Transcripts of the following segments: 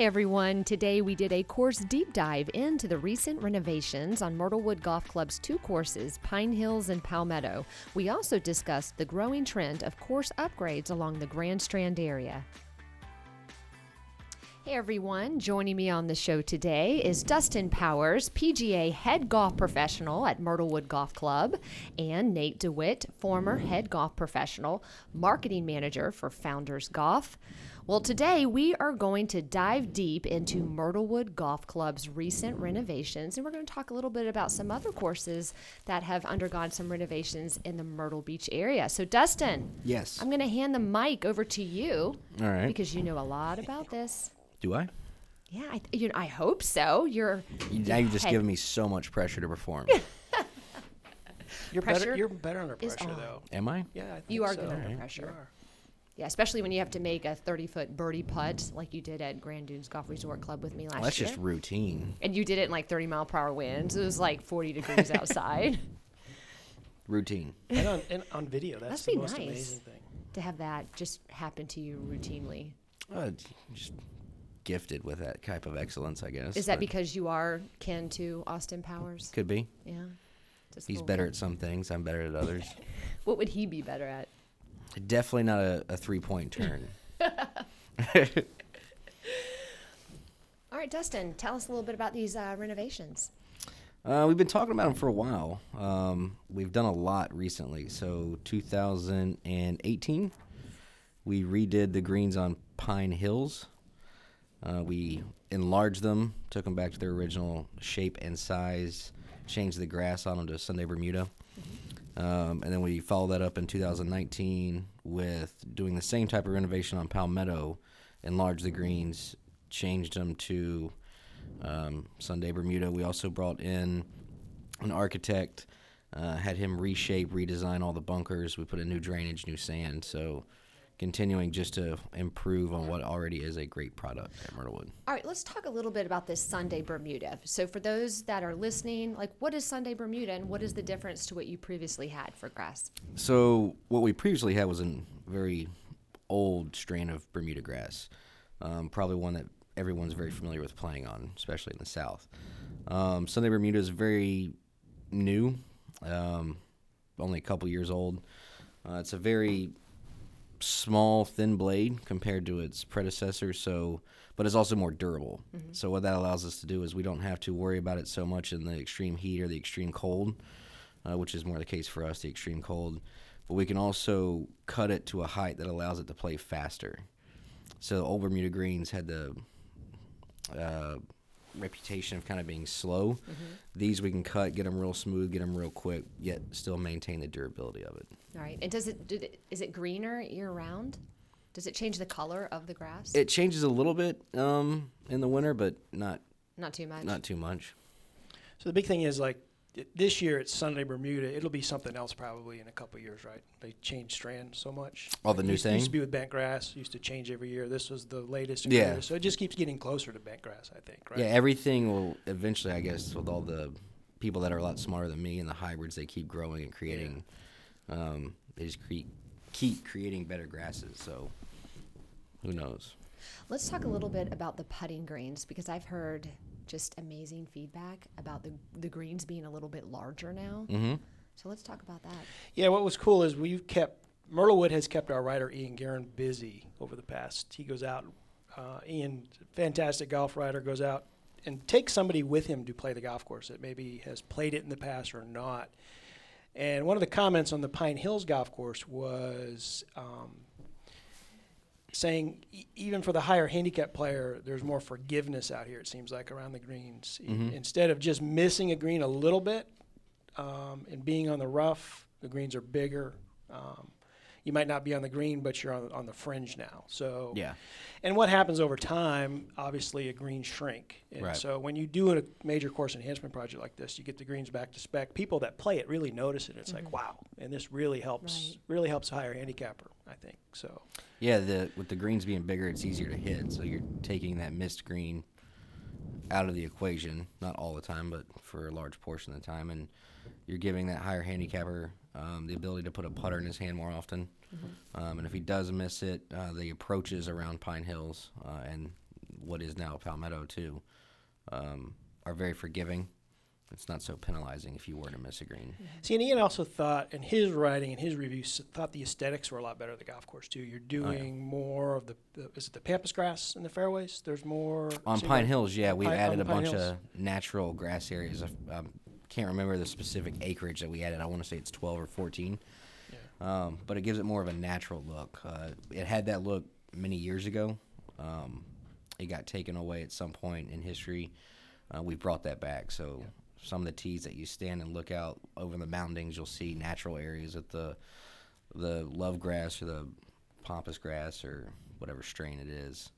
Hey everyone, today we did a course deep dive into the recent renovations on Myrtlewood Golf Club's two courses, Pine Hills and Palmetto. We also discussed the growing trend of course upgrades along the Grand Strand area. Hey everyone, joining me on the show today is Dustin Powers, PGA head golf professional at Myrtlewood Golf Club, and Nate DeWitt, former head golf professional, marketing manager for Founders Golf. Well, today we are going to dive deep into Myrtlewood Golf Club's recent renovations, and we're going to talk a little bit about some other courses that have undergone some renovations in the Myrtle Beach area. So, Dustin, yes, I'm going to hand the mic over to you. All right, because you know a lot about this. Do I? Yeah, I hope so. You've just given me so much pressure to perform. You're better under pressure, though. Am I? Yeah, I think you are so. Good under pressure. You are. Yeah, especially when you have to make a 30-foot birdie putt like you did at Grand Dunes Golf Resort Club with me last year. That's just routine. And you did it in like 30-mile-per-hour winds. It was like 40 degrees outside. Routine. And on video, that's the most amazing thing. To have that just happen to you routinely. Just gifted with that type of excellence, I guess. Is that because you are kin to Austin Powers? Could be. Yeah. He's better at some things. I'm better at others. What would he be better at? Definitely not a three-point turn. All right, Dustin, tell us a little bit about these renovations. We've been talking about them for a while. We've done a lot recently. So 2018, we redid the greens on Pine Hills. We enlarged them, took them back to their original shape and size, changed the grass on them to Sunday Bermuda. And then we followed that up in 2019 with doing the same type of renovation on Palmetto, enlarged the greens, changed them to Sunday Bermuda. We also brought in an architect, had him reshape, redesign all the bunkers. We put in new drainage, new sand. So continuing just to improve on what already is a great product at Myrtlewood. All right, let's talk a little bit about this Sunday Bermuda. So for those that are listening, like what is Sunday Bermuda and what is the difference to what you previously had for grass? So what we previously had was a very old strain of Bermuda grass, probably one that everyone's very familiar with playing on, especially in the South. Sunday Bermuda is very new, only a couple years old. It's a very small, thin blade compared to its predecessor, but it's also more durable. Mm-hmm. So what that allows us to do is we don't have to worry about it so much in the extreme heat or the extreme cold, which is more the case for us, the extreme cold. But we can also cut it to a height that allows it to play faster. So old Bermuda greens had the reputation of kind of being slow. Mm-hmm. These we can cut, get them real smooth, get them real quick, yet still maintain the durability of it. All right. And is it greener year-round? Does it change the color of the grass? It changes a little bit in the winter, but not too much. Not too much. So the big thing is, like, this year it's Sunday Bermuda. It'll be something else probably in a couple of years, right? They change strands so much. All the new things. It used to be with bent grass. Used to change every year. This was the latest. Yeah. Year. So it just keeps getting closer to bent grass, I think, right? Yeah, everything will eventually, I guess, with all the people that are a lot smarter than me and the hybrids, they keep growing and creating. They just keep creating better grasses. So who knows? Let's talk a little bit about the putting greens because I've heard just amazing feedback about the greens being a little bit larger now. Mm-hmm. So let's talk about that. Yeah, what was cool is Myrtlewood has kept our writer Ian Guerin busy over the past. He goes out, Ian, fantastic golf writer, goes out and takes somebody with him to play the golf course that maybe has played it in the past or not. And one of the comments on the Pine Hills golf course was saying even for the higher handicap player, there's more forgiveness out here, it seems like, around the greens. Mm-hmm. Instead of just missing a green a little bit and being on the rough, the greens are bigger. You might not be on the green, but you're on the fringe now. So, yeah. And what happens over time, obviously, a green shrink. And right. So when you do a major course enhancement project like this, you get the greens back to spec. People that play it really notice it. It's mm-hmm. like, wow. And this really helps a higher handicapper, I think. So. Yeah, with the greens being bigger, it's easier to hit. So you're taking that missed green out of the equation, not all the time, but for a large portion of the time. And you're giving that higher handicapper the ability to put a putter in his hand more often. Mm-hmm. And if he does miss it, the approaches around Pine Hills and what is now Palmetto too, are very forgiving. It's not so penalizing if you were to miss a green. See, and Ian also thought, in his writing and his reviews, thought the aesthetics were a lot better at the golf course, too. You're doing more of the is it the pampas grass in the fairways? There's more? On Pine Hills, yeah. We've added a bunch of natural grass areas. I can't remember the specific acreage that we added. I want to say it's 12 or 14. Yeah. But it gives it more of a natural look. It had that look many years ago. It got taken away at some point in history. We brought that back, so... Yeah. Some of the tees that you stand and look out over the moundings, you'll see natural areas at the love grass or the pampas grass or whatever strain it is.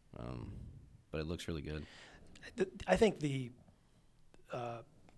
But it looks really good. I think the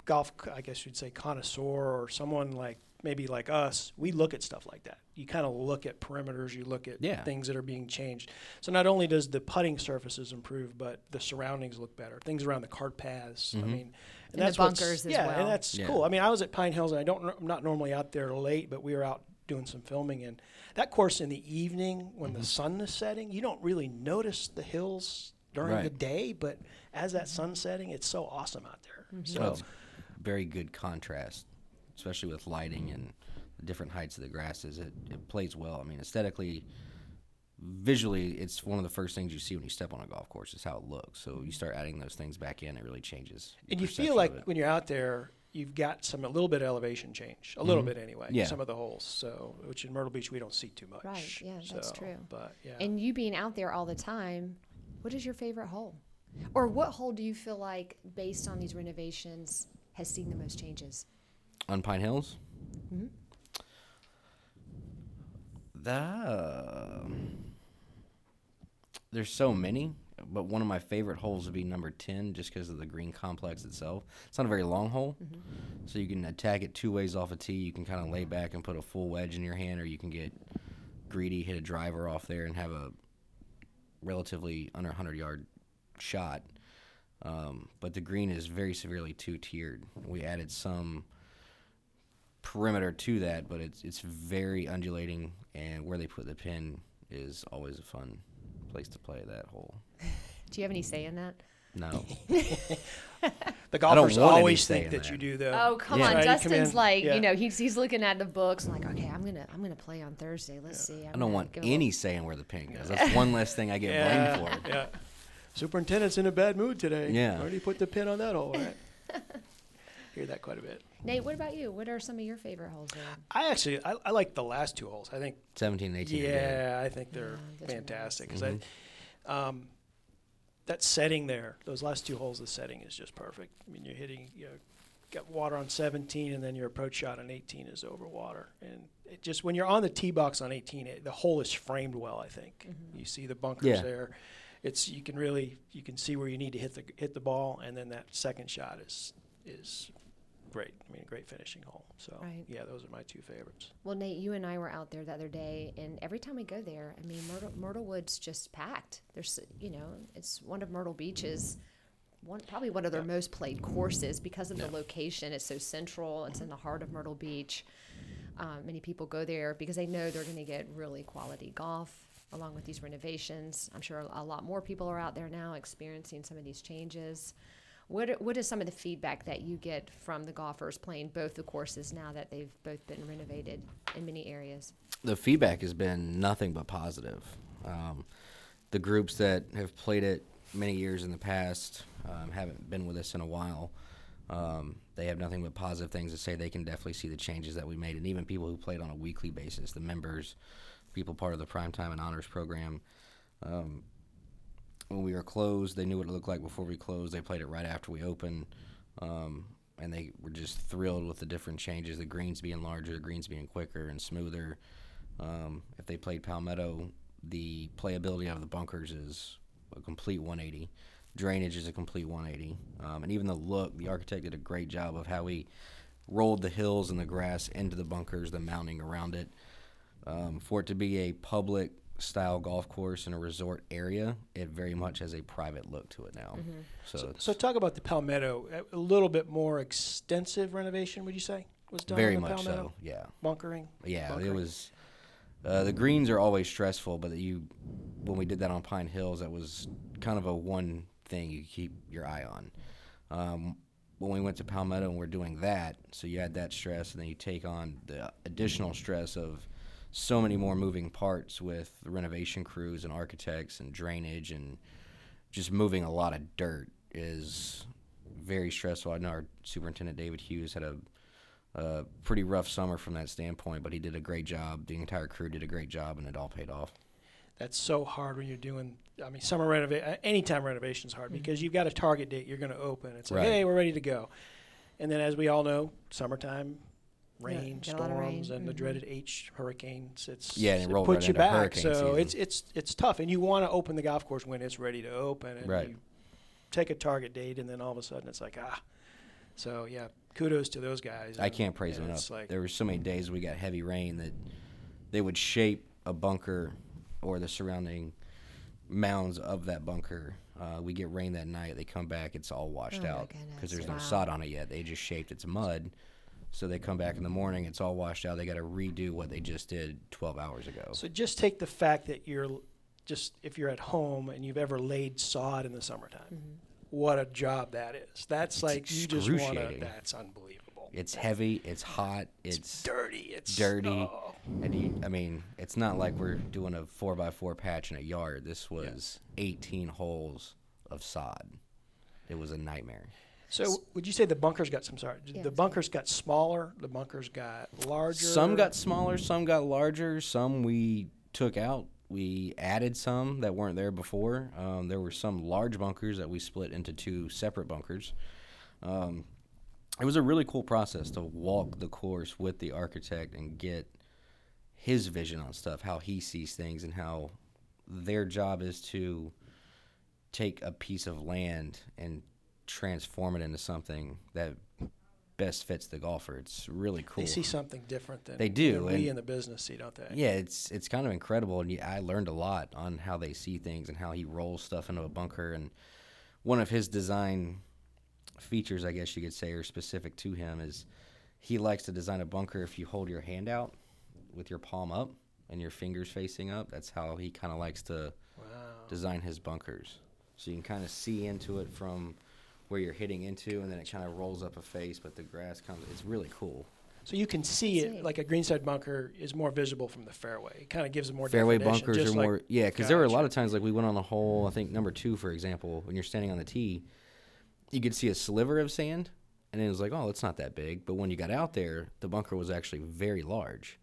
golf, I guess you'd say connoisseur or someone like maybe like us, we look at stuff like that. You kind of look at perimeters, you look at things that are being changed. So not only does the putting surfaces improve, but the surroundings look better. Things around the cart paths, I mean... And that's the bunkers as well. Yeah, and that's cool. I mean, I was at Pine Hills, and I'm not normally out there late, but we were out doing some filming. And that course in the evening when the sun is setting, you don't really notice the hills during the day, but as that sun's setting, it's so awesome out there. So it's very good contrast, especially with lighting and the different heights of the grasses. It plays well. I mean, aesthetically, visually, it's one of the first things you see when you step on a golf course is how it looks. So you start adding those things back in, it really changes. And you feel like when you're out there, you've got a little bit of elevation change, a little bit anyway, some of the holes. So, which in Myrtle Beach, we don't see too much. Right, yeah, so, that's true. But, yeah. And you being out there all the time, what is your favorite hole? Or what hole do you feel like, based on these renovations, has seen the most changes? On Pine Hills? Mm-hmm. There's so many, but one of my favorite holes would be number 10 just because of the green complex itself. It's not a very long hole, so you can attack it two ways off a tee. You can kind of lay back and put a full wedge in your hand, or you can get greedy, hit a driver off there, and have a relatively under 100-yard shot. But the green is very severely two-tiered. We added some perimeter to that, but it's very undulating, and where they put the pin is always a fun place to play that hole. Do you have any say in that? No. The golfers always think that you do, though. Oh, come on, right? Dustin's you know, he's looking at the books and like, okay, I'm gonna play on Thursday. Let's see. I don't want any say in where the pin goes. That's one less thing I get blamed for. Yeah. Superintendent's in a bad mood today. Yeah. Already put the pin on that hole, right? Hear that quite a bit. Nate, what about you? What are some of your favorite holes? I like the last two holes. I think 17 and 18. Yeah, I think they're fantastic because that setting there, those last two holes, the setting is just perfect. I mean, you're hitting, got water on 17, and then your approach shot on 18 is over water. And it just when you're on the tee box on 18, the hole is framed well. I think you see the bunkers there. You can see where you need to hit the ball, and then that second shot is great. I mean, a great finishing hole. So, yeah, those are my two favorites. Well, Nate, you and I were out there the other day, and every time we go there, I mean, Myrtlewood's just packed. There's, it's one of Myrtle Beach's, probably one of their most played courses because of the location. It's so central. It's in the heart of Myrtle Beach. Many people go there because they know they're going to get really quality golf along with these renovations. I'm sure a lot more people are out there now experiencing some of these changes. What is some of the feedback that you get from the golfers playing both the courses now that they've both been renovated in many areas? The feedback has been nothing but positive. The groups that have played it many years in the past haven't been with us in a while. They have nothing but positive things to say. They can definitely see the changes that we made, and even people who played on a weekly basis, the members, people part of the Primetime and Honors program. When we were closed, they knew what it looked like before we closed. They played it right after we opened, and they were just thrilled with the different changes, the greens being larger, the greens being quicker and smoother. If they played Palmetto, the playability of the bunkers is a complete 180. Drainage is a complete 180. And even the look, the architect did a great job of how we rolled the hills and the grass into the bunkers, the mounding around it. For it to be a public style golf course in a resort area, it very much has a private look to it now. So talk about the Palmetto. A little bit more extensive renovation, would you say, was done? Very much so, yeah. Bunkering? Yeah, it was the greens are always stressful, but when we did that on Pine Hills, that was kind of a one thing you keep your eye on. When we went to Palmetto and we're doing that, so you had that stress, and then you take on the additional stress of so many more moving parts with the renovation crews and architects and drainage, and just moving a lot of dirt is very stressful. I know our superintendent, David Hughes, had a pretty rough summer from that standpoint, but he did a great job. The entire crew did a great job, and it all paid off. That's so hard when you're doing, I mean, summer renovation, anytime renovation is hard because you've got a target date you're going to open. It's like, hey, we're ready to go. And then, as we all know, summertime, rain, storms, and the dreaded H hurricanes, it puts you back. So it's tough. And you want to open the golf course when it's ready to open. And you take a target date, and then all of a sudden it's like, ah. So, yeah, kudos to those guys. I can't praise them enough. Like, there were so many days we got heavy rain that they would shape a bunker or the surrounding mounds of that bunker. We get rain that night. They come back. It's all washed out because there's no sod on it yet. They just shaped it's mud. So they come back in the morning. It's all washed out. They got to redo what they just did 12 hours ago. So just take the fact that if you're at home and you've ever laid sod in the summertime, what a job that is. That's that's unbelievable. It's heavy. It's hot. It's dirty. And it's not like we're doing a 4x4 patch in a yard. This was 18 holes of sod. It was a nightmare. So would you say the bunkers got the bunkers got smaller, the bunkers got larger? Some got smaller, some got larger, some we took out. We added some that weren't there before. There were some large bunkers that we split into two separate bunkers. It was a really cool process to walk the course with the architect and get his vision on stuff, how he sees things, and how their job is to take a piece of land and transform it into something that best fits the golfer. It's really cool. They see something different than we in the business see, don't they? Yeah, it's kind of incredible, and I learned a lot on how they see things and how he rolls stuff into a bunker. And one of his design features, I guess you could say, or specific to him, is he likes to design a bunker if you hold your hand out with your palm up and your fingers facing up. That's how he kind of likes to design his bunkers. So you can kind of see into it from where you're hitting into, and then it kind of rolls up a face, but the grass comes. It's really cool. So you can see it, like a greenside bunker is more visible from the fairway. It kind of gives it more fairway definition. Bunkers are like more, because there were a lot of times, like we went on a hole, I think number 2, for example, when you're standing on the tee, you could see a sliver of sand, and it was like, oh, it's not that big. But when you got out there, the bunker was actually very large.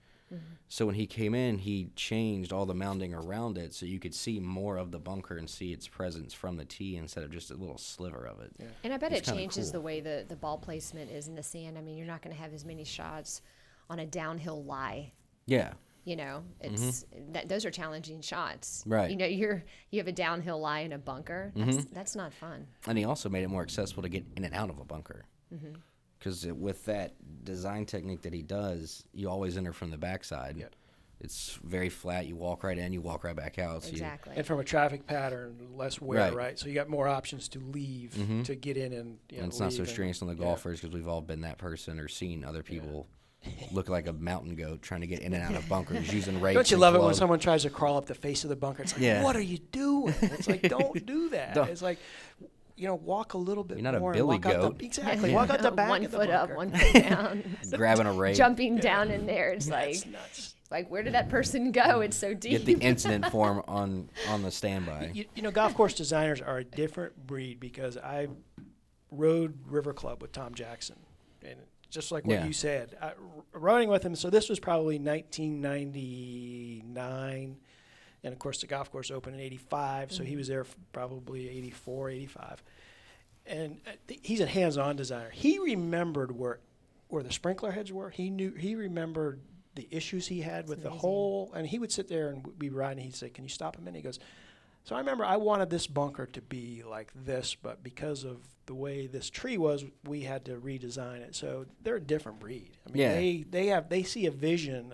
So when he came in, he changed all the mounding around it so you could see more of the bunker and see its presence from the tee instead of just a little sliver of it. Yeah. And I bet it changes the way the ball placement is in the sand. I mean, you're not going to have as many shots on a downhill lie. Yeah. You know, it's those are challenging shots. Right. You know, you have a downhill lie in a bunker. That's not fun. And he also made it more accessible to get in and out of a bunker. Because with that design technique that he does, you always enter from the backside. Yep. It's very flat. You walk right in, you walk right back out. So and from a traffic pattern, less wear, right? So you got more options to leave, to get in and it's not so strenuous on the golfers because we've all been that person or seen other people look like a mountain goat trying to get in and out of bunkers using rakes. Don't you love it when someone tries to crawl up the face of the bunker? It's like, what are you doing? It's like, don't do that. It's like, you know, walk a little bit more. You're not a billy goat. Walk out the back. 1 foot up, 1 foot down. Grabbing a rake. Jumping down in there. It's like, nuts. Like, where did that person go? It's so deep. Get the incident form on the standby. You know, golf course designers are a different breed because I rode River Club with Tom Jackson. And just like what you said, riding with him. So this was probably 1999. And, of course, the golf course opened in 85, so he was there probably 84, 85. And he's a hands-on designer. He remembered where the sprinkler heads were. He remembered the issues he had with the hole. And he would sit there and be riding, and he'd say, can you stop him? And he goes, so I remember I wanted this bunker to be like this, but because of the way this tree was, we had to redesign it. So they're a different breed. I mean, they see a vision.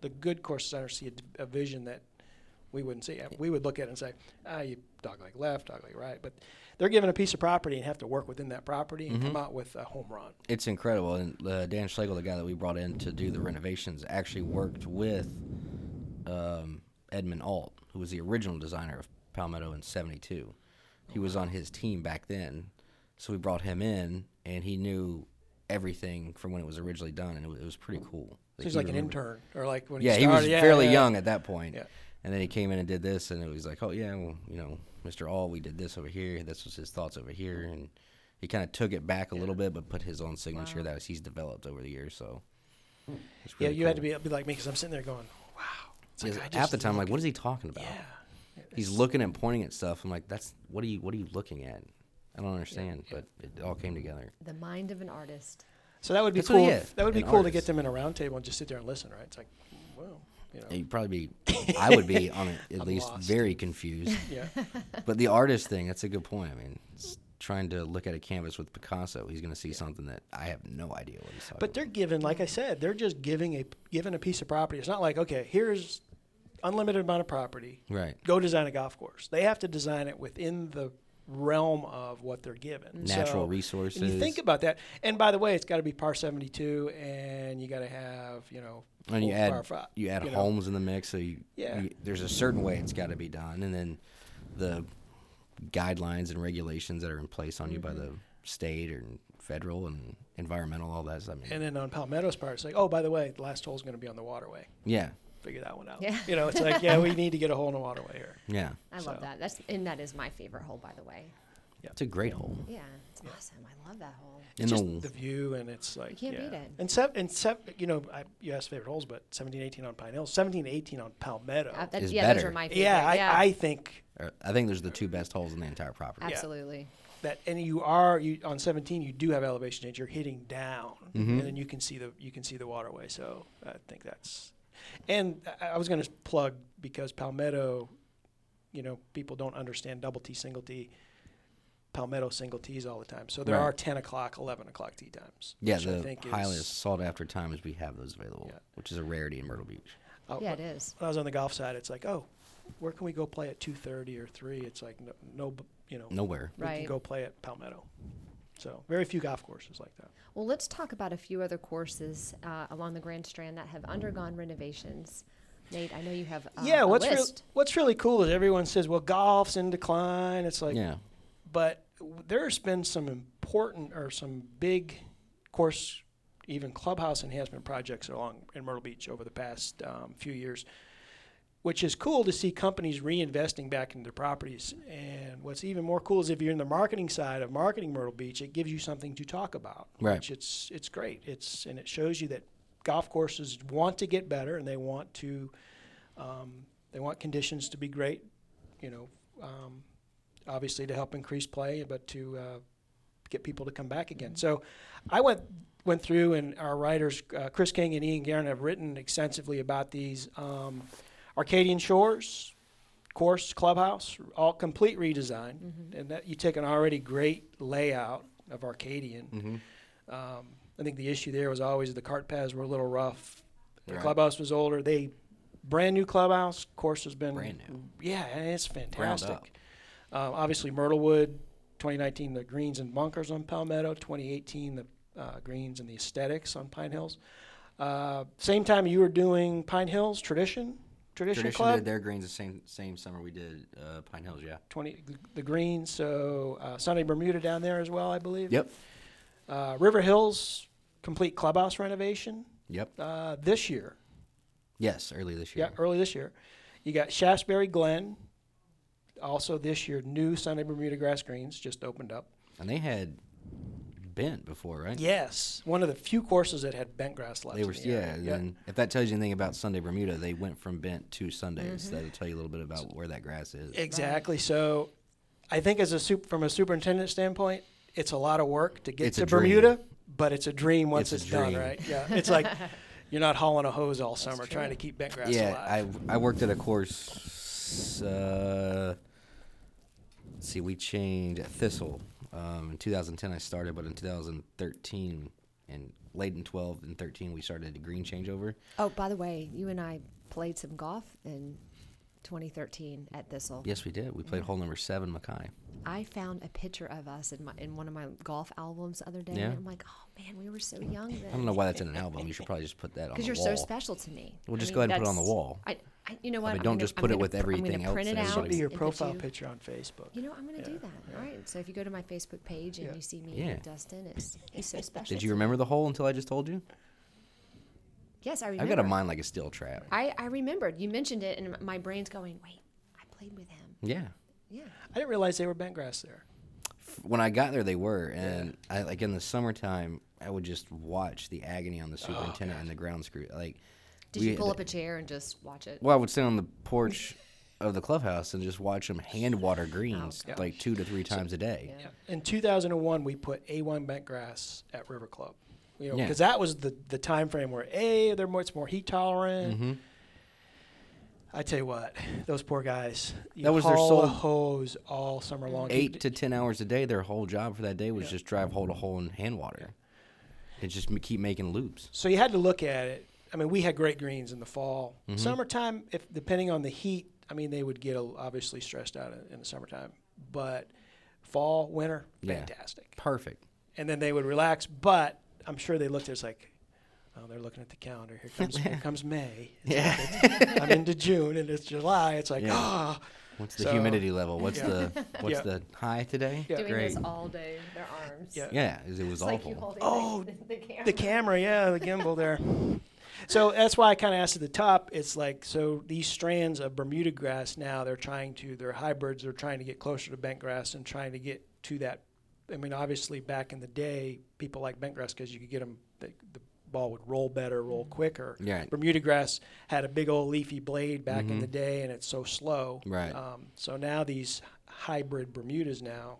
The good course designers see a vision that we wouldn't see it. We would look at it and say, you dog leg left, dog leg right. But they're given a piece of property and have to work within that property and come out with a home run. It's incredible. And Dan Schlegel, the guy that we brought in to do the renovations, actually worked with Edmund Alt, who was the original designer of Palmetto in '72. He was on his team back then. So we brought him in, and he knew everything from when it was originally done, and it was pretty cool. So he's like an intern, or like when he started. Yeah, he was fairly young at that point. Yeah. And then he came in and did this, and it was like, oh, yeah, well, you know, Mr. All, we did this over here. This was his thoughts over here. And he kind of took it back a little bit, but put his own signature that he's developed over the years. So, really cool. Had to be like me, because I'm sitting there going, wow. It's like, half the time, I'm like, what is he talking about? Yeah. He's looking and pointing at stuff. I'm like, that's what are you looking at? I don't understand, but it all came together. The mind of an artist. So that would be cool. That would be cool to get them in a round table and just sit there and listen, right? It's like, whoa. You know. You'd probably be, I would be on it, at least lost. Very confused. Yeah. But the artist thing, that's a good point. I mean, it's trying to look at a canvas with Picasso, he's going to see something that I have no idea what he's talking about. But they're given, like I said, they're just given a piece of property. It's not like, okay, here's unlimited amount of property. Right. Go design a golf course. They have to design it within the realm of what they're given. Natural resources. And you think about that. And by the way, it's got to be par 72, and you got to have, you know, and you add homes in the mix, so there's a certain way it's got to be done, and then the guidelines and regulations that are in place on you by the state or federal and environmental, all that stuff. I mean, and then on Palmetto's part, it's like, oh, by the way, the last hole's going to be on the waterway. Yeah. Figure that one out. Yeah. You know, it's like, yeah, we need to get a hole in the waterway here. Yeah. I love that. That is my favorite hole, by the way. Yeah. It's a great hole. Yeah. It's awesome. I love that hole. It's just the view, and it's like, you can't beat it. And, you know, you asked favorite holes, but 17, 18 on Pine Hills, 17, 18 on Palmetto is better. Those are my favorite. Yeah, I think there's the two best holes in the entire property. Absolutely. Yeah. And you on 17, you do have elevation change. You're hitting down, and then you can see the waterway. So I think that's. And I was going to plug, because Palmetto, you know, people don't understand double T, single T. Palmetto single tees all the time. So there are 10 o'clock, 11 o'clock tee times. Yeah, the highest sought-after times we have those available, which is a rarity in Myrtle Beach. It is. When I was on the golf side, it's like, oh, where can we go play at 2:30 or 3? It's like, no, you know. Nowhere. We can go play at Palmetto. So very few golf courses like that. Well, let's talk about a few other courses along the Grand Strand that have undergone renovations. Nate, I know you have a list. What's really cool is everyone says, well, golf's in decline. It's like, but there's been some important or some big course, even clubhouse enhancement projects along in Myrtle Beach over the past few years, which is cool to see companies reinvesting back into their properties. And what's even more cool is if you're in the marketing side of marketing Myrtle Beach, it gives you something to talk about, which it's great. And it shows you that golf courses want to get better, and they want to they want conditions to be great, you know, obviously to help increase play, but to get people to come back again. So I went through, and our writers, Chris King and Ian Guerin, have written extensively about these. Arcadian Shores, course, clubhouse, all complete redesign. And that you take an already great layout of Arcadian. I think the issue there was always the cart paths were a little rough. The clubhouse was older. They brand new clubhouse. Course has been brand new. Yeah, and it's fantastic. Obviously, Myrtlewood, 2019, the greens and bunkers on Palmetto, 2018, the greens and the aesthetics on Pine Hills. Same time you were doing Pine Hills, Tradition Club. Did their greens the same summer we did Pine Hills, yeah. The greens, so Sunday Bermuda down there as well, I believe. Yep. River Hills, complete clubhouse renovation. Yep. This year. Yes, early this year. Yeah, early this year. You got Shaftesbury Glen. Also this year, new Sunday Bermuda grass greens just opened up. And they had bent before, right? Yes. One of the few courses that had bent grass left. And if that tells you anything about Sunday Bermuda, they went from bent to Sundays. That'll tell you a little bit about where that grass is. Exactly. Right. So I think from a superintendent standpoint, it's a lot of work to get to Bermuda, but it's a dream once it's done, right? Yeah. It's like you're not hauling a hose all summer trying to keep bent grass alive. I worked at a course. Let's see, we changed at Thistle. In 2010 I started, but in 2013 and late in 12 and 13 we started a green changeover. Oh, by the way, you and I played some golf in 2013 at Thistle. Yes, we did. We played hole number 7, Mackay. I found a picture of us in one of my golf albums the other day. Yeah. And I'm like, oh man, we were so young then. I don't know why that's in an album. You should probably just put that on the wall. Because you're so special to me. Well, just go ahead and put it on the wall. You know what? I mean, don't just put it with everything else. It should be your profile picture on Facebook. You know, I'm going to do that. Yeah. All right. So if you go to my Facebook page and you see me and Dustin, he's so special. Did you remember the hole until I just told you? Yes, I remember. I've got a mind like a steel trap. I remembered. You mentioned it, and my brain's going, wait, I played with him. Yeah. Yeah. I didn't realize they were bent grass there. When I got there, they were. And I, like in the summertime, I would just watch the agony on the superintendent and the ground crew. Like, did you pull up a chair and just watch it? Well, I would sit on the porch of the clubhouse and just watch them hand water greens like 2 to 3 times a day. Yeah. In 2001, we put A1 bent grass at River Club. You know, because that was the time frame where it's more heat tolerant. Mm-hmm. I tell you what, those poor guys. That was their sole hose all summer long. 8 to 10 hours a day, their whole job for that day was just drive hole to hole and hand water. And just keep making loops. So you had to look at it. I mean, we had great greens in the fall. Mm-hmm. Summertime, depending on the heat, I mean, they would get obviously stressed out in the summertime. But fall, winter, fantastic, perfect. And then they would relax, but I'm sure they looked at us like, oh, they're looking at the calendar. Here comes May. Like I'm into June, and it's July. It's like, what's the humidity level? What's the high today? Yeah. Doing this all day, their arms. Yeah, it was awful. Like the camera, the gimbal there. So that's why I kind of asked at the top. It's like, so these strands of Bermuda grass now, they're hybrids. They're trying to get closer to bent grass and trying to get to that. I mean, obviously, back in the day, people liked bent grass because you could get them, the ball would roll better, roll quicker. Yeah. Bermuda grass had a big old leafy blade back in the day, and it's so slow. Right. So now these hybrid Bermudas now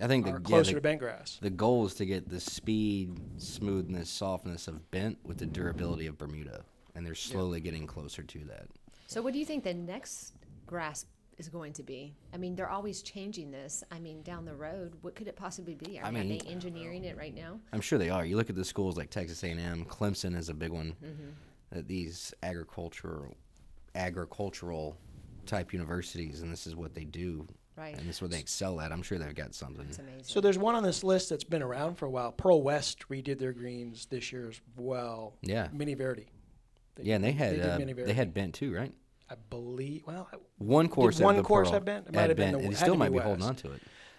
are closer to bent grass. The goal is to get the speed, smoothness, softness of bent with the durability of Bermuda, and they're slowly getting closer to that. So what do you think the next grass is going to be? I mean, they're always changing this. I mean, down the road, what could it possibly be? Are they engineering it right now? I'm sure they are. You look at the schools like Texas A&M, Clemson is a big one. Mm-hmm. These agricultural type universities, and this is what they do. Right. And this is what they excel at. I'm sure they've got something. That's amazing. So there's one on this list that's been around for a while. Pearl West redid their greens this year as well. Yeah. Mini Verde. And they had bent too, right? I believe. Well, one course at Pearl had bent. It still might be holding on to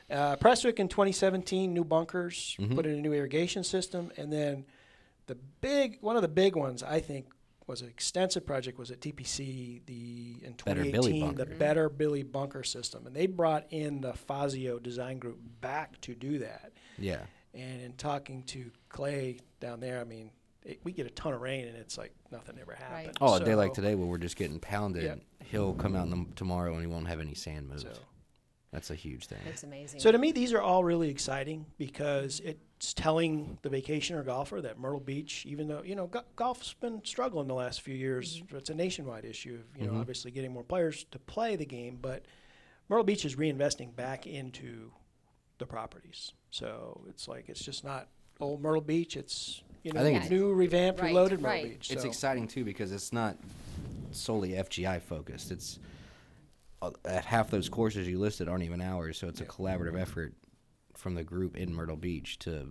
it. Prestwick in 2017, new bunkers, put in a new irrigation system, and then one of the big ones I think was an extensive project was at TPC in 2018, the Better Billy Bunker system, and they brought in the Fazio design group back to do that. Yeah. And in talking to Clay down there, I mean, we get a ton of rain, and it's like nothing ever happened. Right. Oh, a day like today where we're just getting pounded, he'll come out tomorrow and he won't have any sand moved. So, that's a huge thing. That's amazing. So to me, these are all really exciting because it's telling the vacationer golfer that Myrtle Beach, even though, you know, golf's been struggling the last few years. Mm-hmm. It's a nationwide issue of, you know, obviously getting more players to play the game, but Myrtle Beach is reinvesting back into the properties. So it's like it's just not old Myrtle Beach. It's new, revamped, reloaded Myrtle Beach. So. It's exciting, too, because it's not solely FGI focused. It's half those courses you listed aren't even ours, so it's a collaborative effort from the group in Myrtle Beach to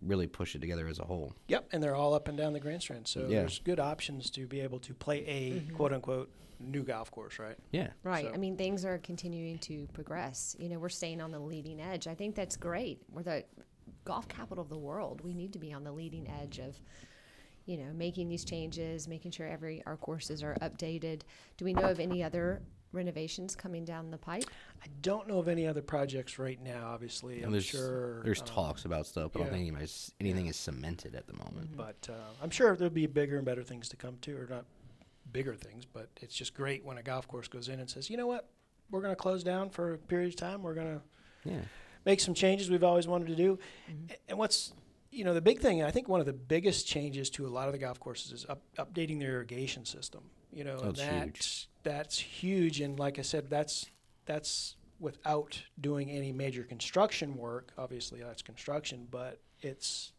really push it together as a whole. Yep, and they're all up and down the Grand Strand, so there's good options to be able to play a, quote-unquote, new golf course, right? Yeah. Right. So. I mean, things are continuing to progress. You know, we're staying on the leading edge. I think that's great. We're the golf capital of the world. We need to be on the leading edge of, you know, making these changes, making sure our courses are updated. Do we know of any other renovations coming down the pipe? I don't know of any other projects right now, obviously. And there's talks about stuff, but I don't think anything is cemented at the moment. Mm-hmm. But I'm sure there'll be bigger and better things to come to, or not bigger things, but it's just great when a golf course goes in and says, you know what, we're going to close down for a period of time. We're going to make some changes we've always wanted to do. Mm-hmm. And the big thing, I think one of the biggest changes to a lot of the golf courses is updating their irrigation system. You know, that's huge. And like I said, that's without doing any major construction work. Obviously, that's construction, but it's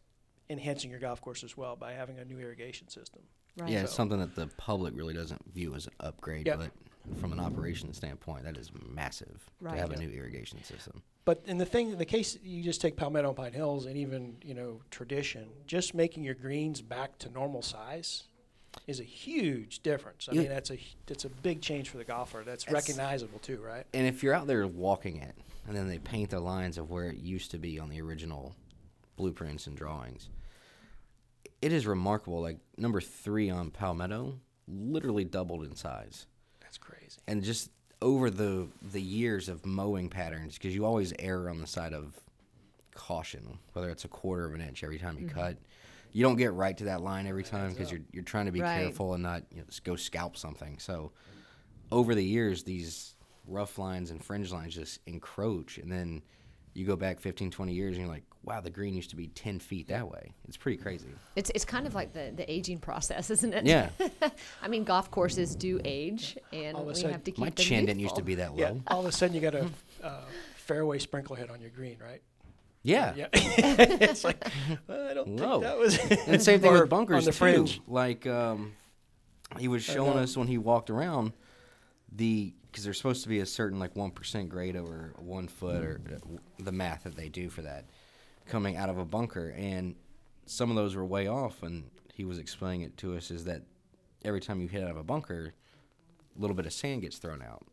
enhancing your golf course as well by having a new irrigation system. Right. Yeah, it's something that the public really doesn't view as an upgrade, but from an operations standpoint, that is massive to have a new irrigation system. But in the case you just take Palmetto and Pine Hills and even, you know, Tradition, just making your greens back to normal size is a huge difference. I mean, that's a big change for the golfer. That's recognizable too, right? And if you're out there walking it, and then they paint the lines of where it used to be on the original blueprints and drawings, it is remarkable. Like number 3 on Palmetto literally doubled in size. That's crazy. And just over the years of mowing patterns, because you always err on the side of caution, whether it's a quarter of an inch every time you cut. You don't get right to that line every time because you're trying to be careful and not go scalp something. So over the years, these rough lines and fringe lines just encroach, and then you go back 15, 20 years, and you're like, wow, the green used to be 10 feet that way. It's pretty crazy. It's kind of like the aging process, isn't it? Yeah. I mean, golf courses do age, and we have to keep them youthful. My chin didn't used to be that low. Yeah. All of a sudden, you got a fairway sprinkler head on your green, right? Yeah. It's like, well, I don't think that was it. And same thing with bunkers, on the fringe. Like, he was showing us when he walked around, because there's supposed to be a certain, 1% grade over 1 foot, or the math that they do for that, coming out of a bunker. And some of those were way off, and he was explaining it to us, is that every time you hit out of a bunker, a little bit of sand gets thrown out.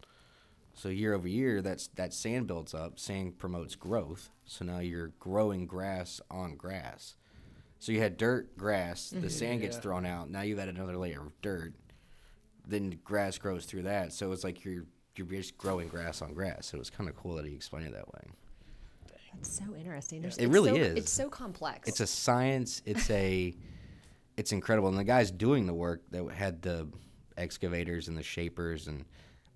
So year over year, that sand builds up. Sand promotes growth. So now you're growing grass on grass. So you had dirt, grass, the sand gets thrown out. Now you've had another layer of dirt. Then grass grows through that. So it's like you're just growing grass on grass. So it was kind of cool that he explained it that way. That's so interesting. Yeah. It really is. It's so complex. It's a science. It's incredible. And the guys doing the work that had the excavators and the shapers and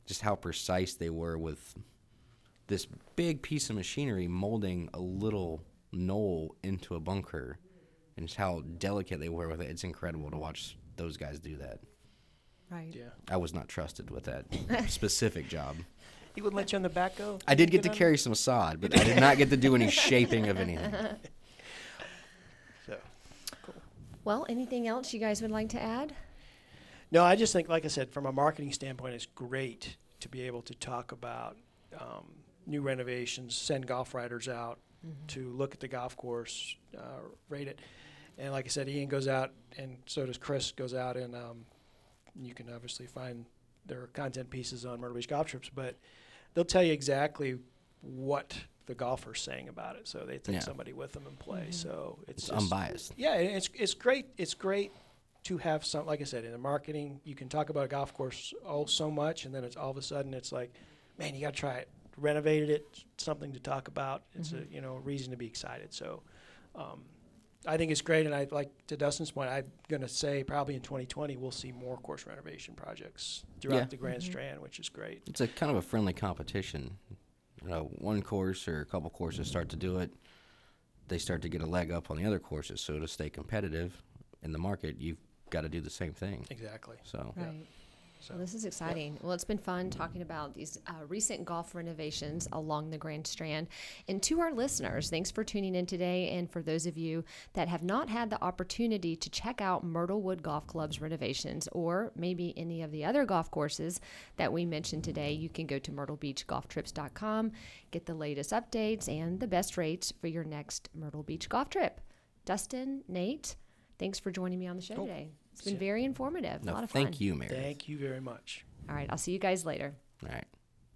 just how precise they were with this big piece of machinery molding a little knoll into a bunker, and just how delicate they were with it. It's incredible to watch those guys do that. Right. Yeah. I was not trusted with that specific job. He wouldn't let you on the back go? I did get to carry some sod, but I did not get to do any shaping of anything. So, cool. Well, anything else you guys would like to add? No, I just think, like I said, from a marketing standpoint, it's great to be able to talk about new renovations, send golf writers out to look at the golf course, rate it. And like I said, Ian goes out, and so does Chris, goes out, and you can obviously find their content pieces on Myrtle Beach Golf Trips, but they'll tell you exactly what the golfer's saying about it. So they take somebody with them and play. So it's just unbiased. Yeah, it's great. It's great to have some, like I said, in the marketing, you can talk about a golf course so much, and then it's all of a sudden it's like, man, you got to try it. Renovated it, something to talk about. It's a reason to be excited. So I think it's great, and I like to Dustin's point, I'm going to say probably in 2020 we'll see more course renovation projects throughout the Grand Strand, which is great. It's a kind of a friendly competition. You know, one course or a couple courses start to do it. They start to get a leg up on the other courses, so to stay competitive in the market, you've got to do the same thing. Exactly. So, right. So well, this is exciting. Well, it's been fun talking about these recent golf renovations along the Grand Strand. And to our listeners, thanks for tuning in today. And for those of you that have not had the opportunity to check out Myrtlewood Golf Club's renovations, or maybe any of the other golf courses that we mentioned today, you can go to MyrtleBeachGolfTrips.com, get the latest updates and the best rates for your next Myrtle Beach golf trip. Dustin, Nate, thanks for joining me on the show today. It's been very informative. A lot of fun. Thank you, Mary. Thank you very much. All right. I'll see you guys later. All right.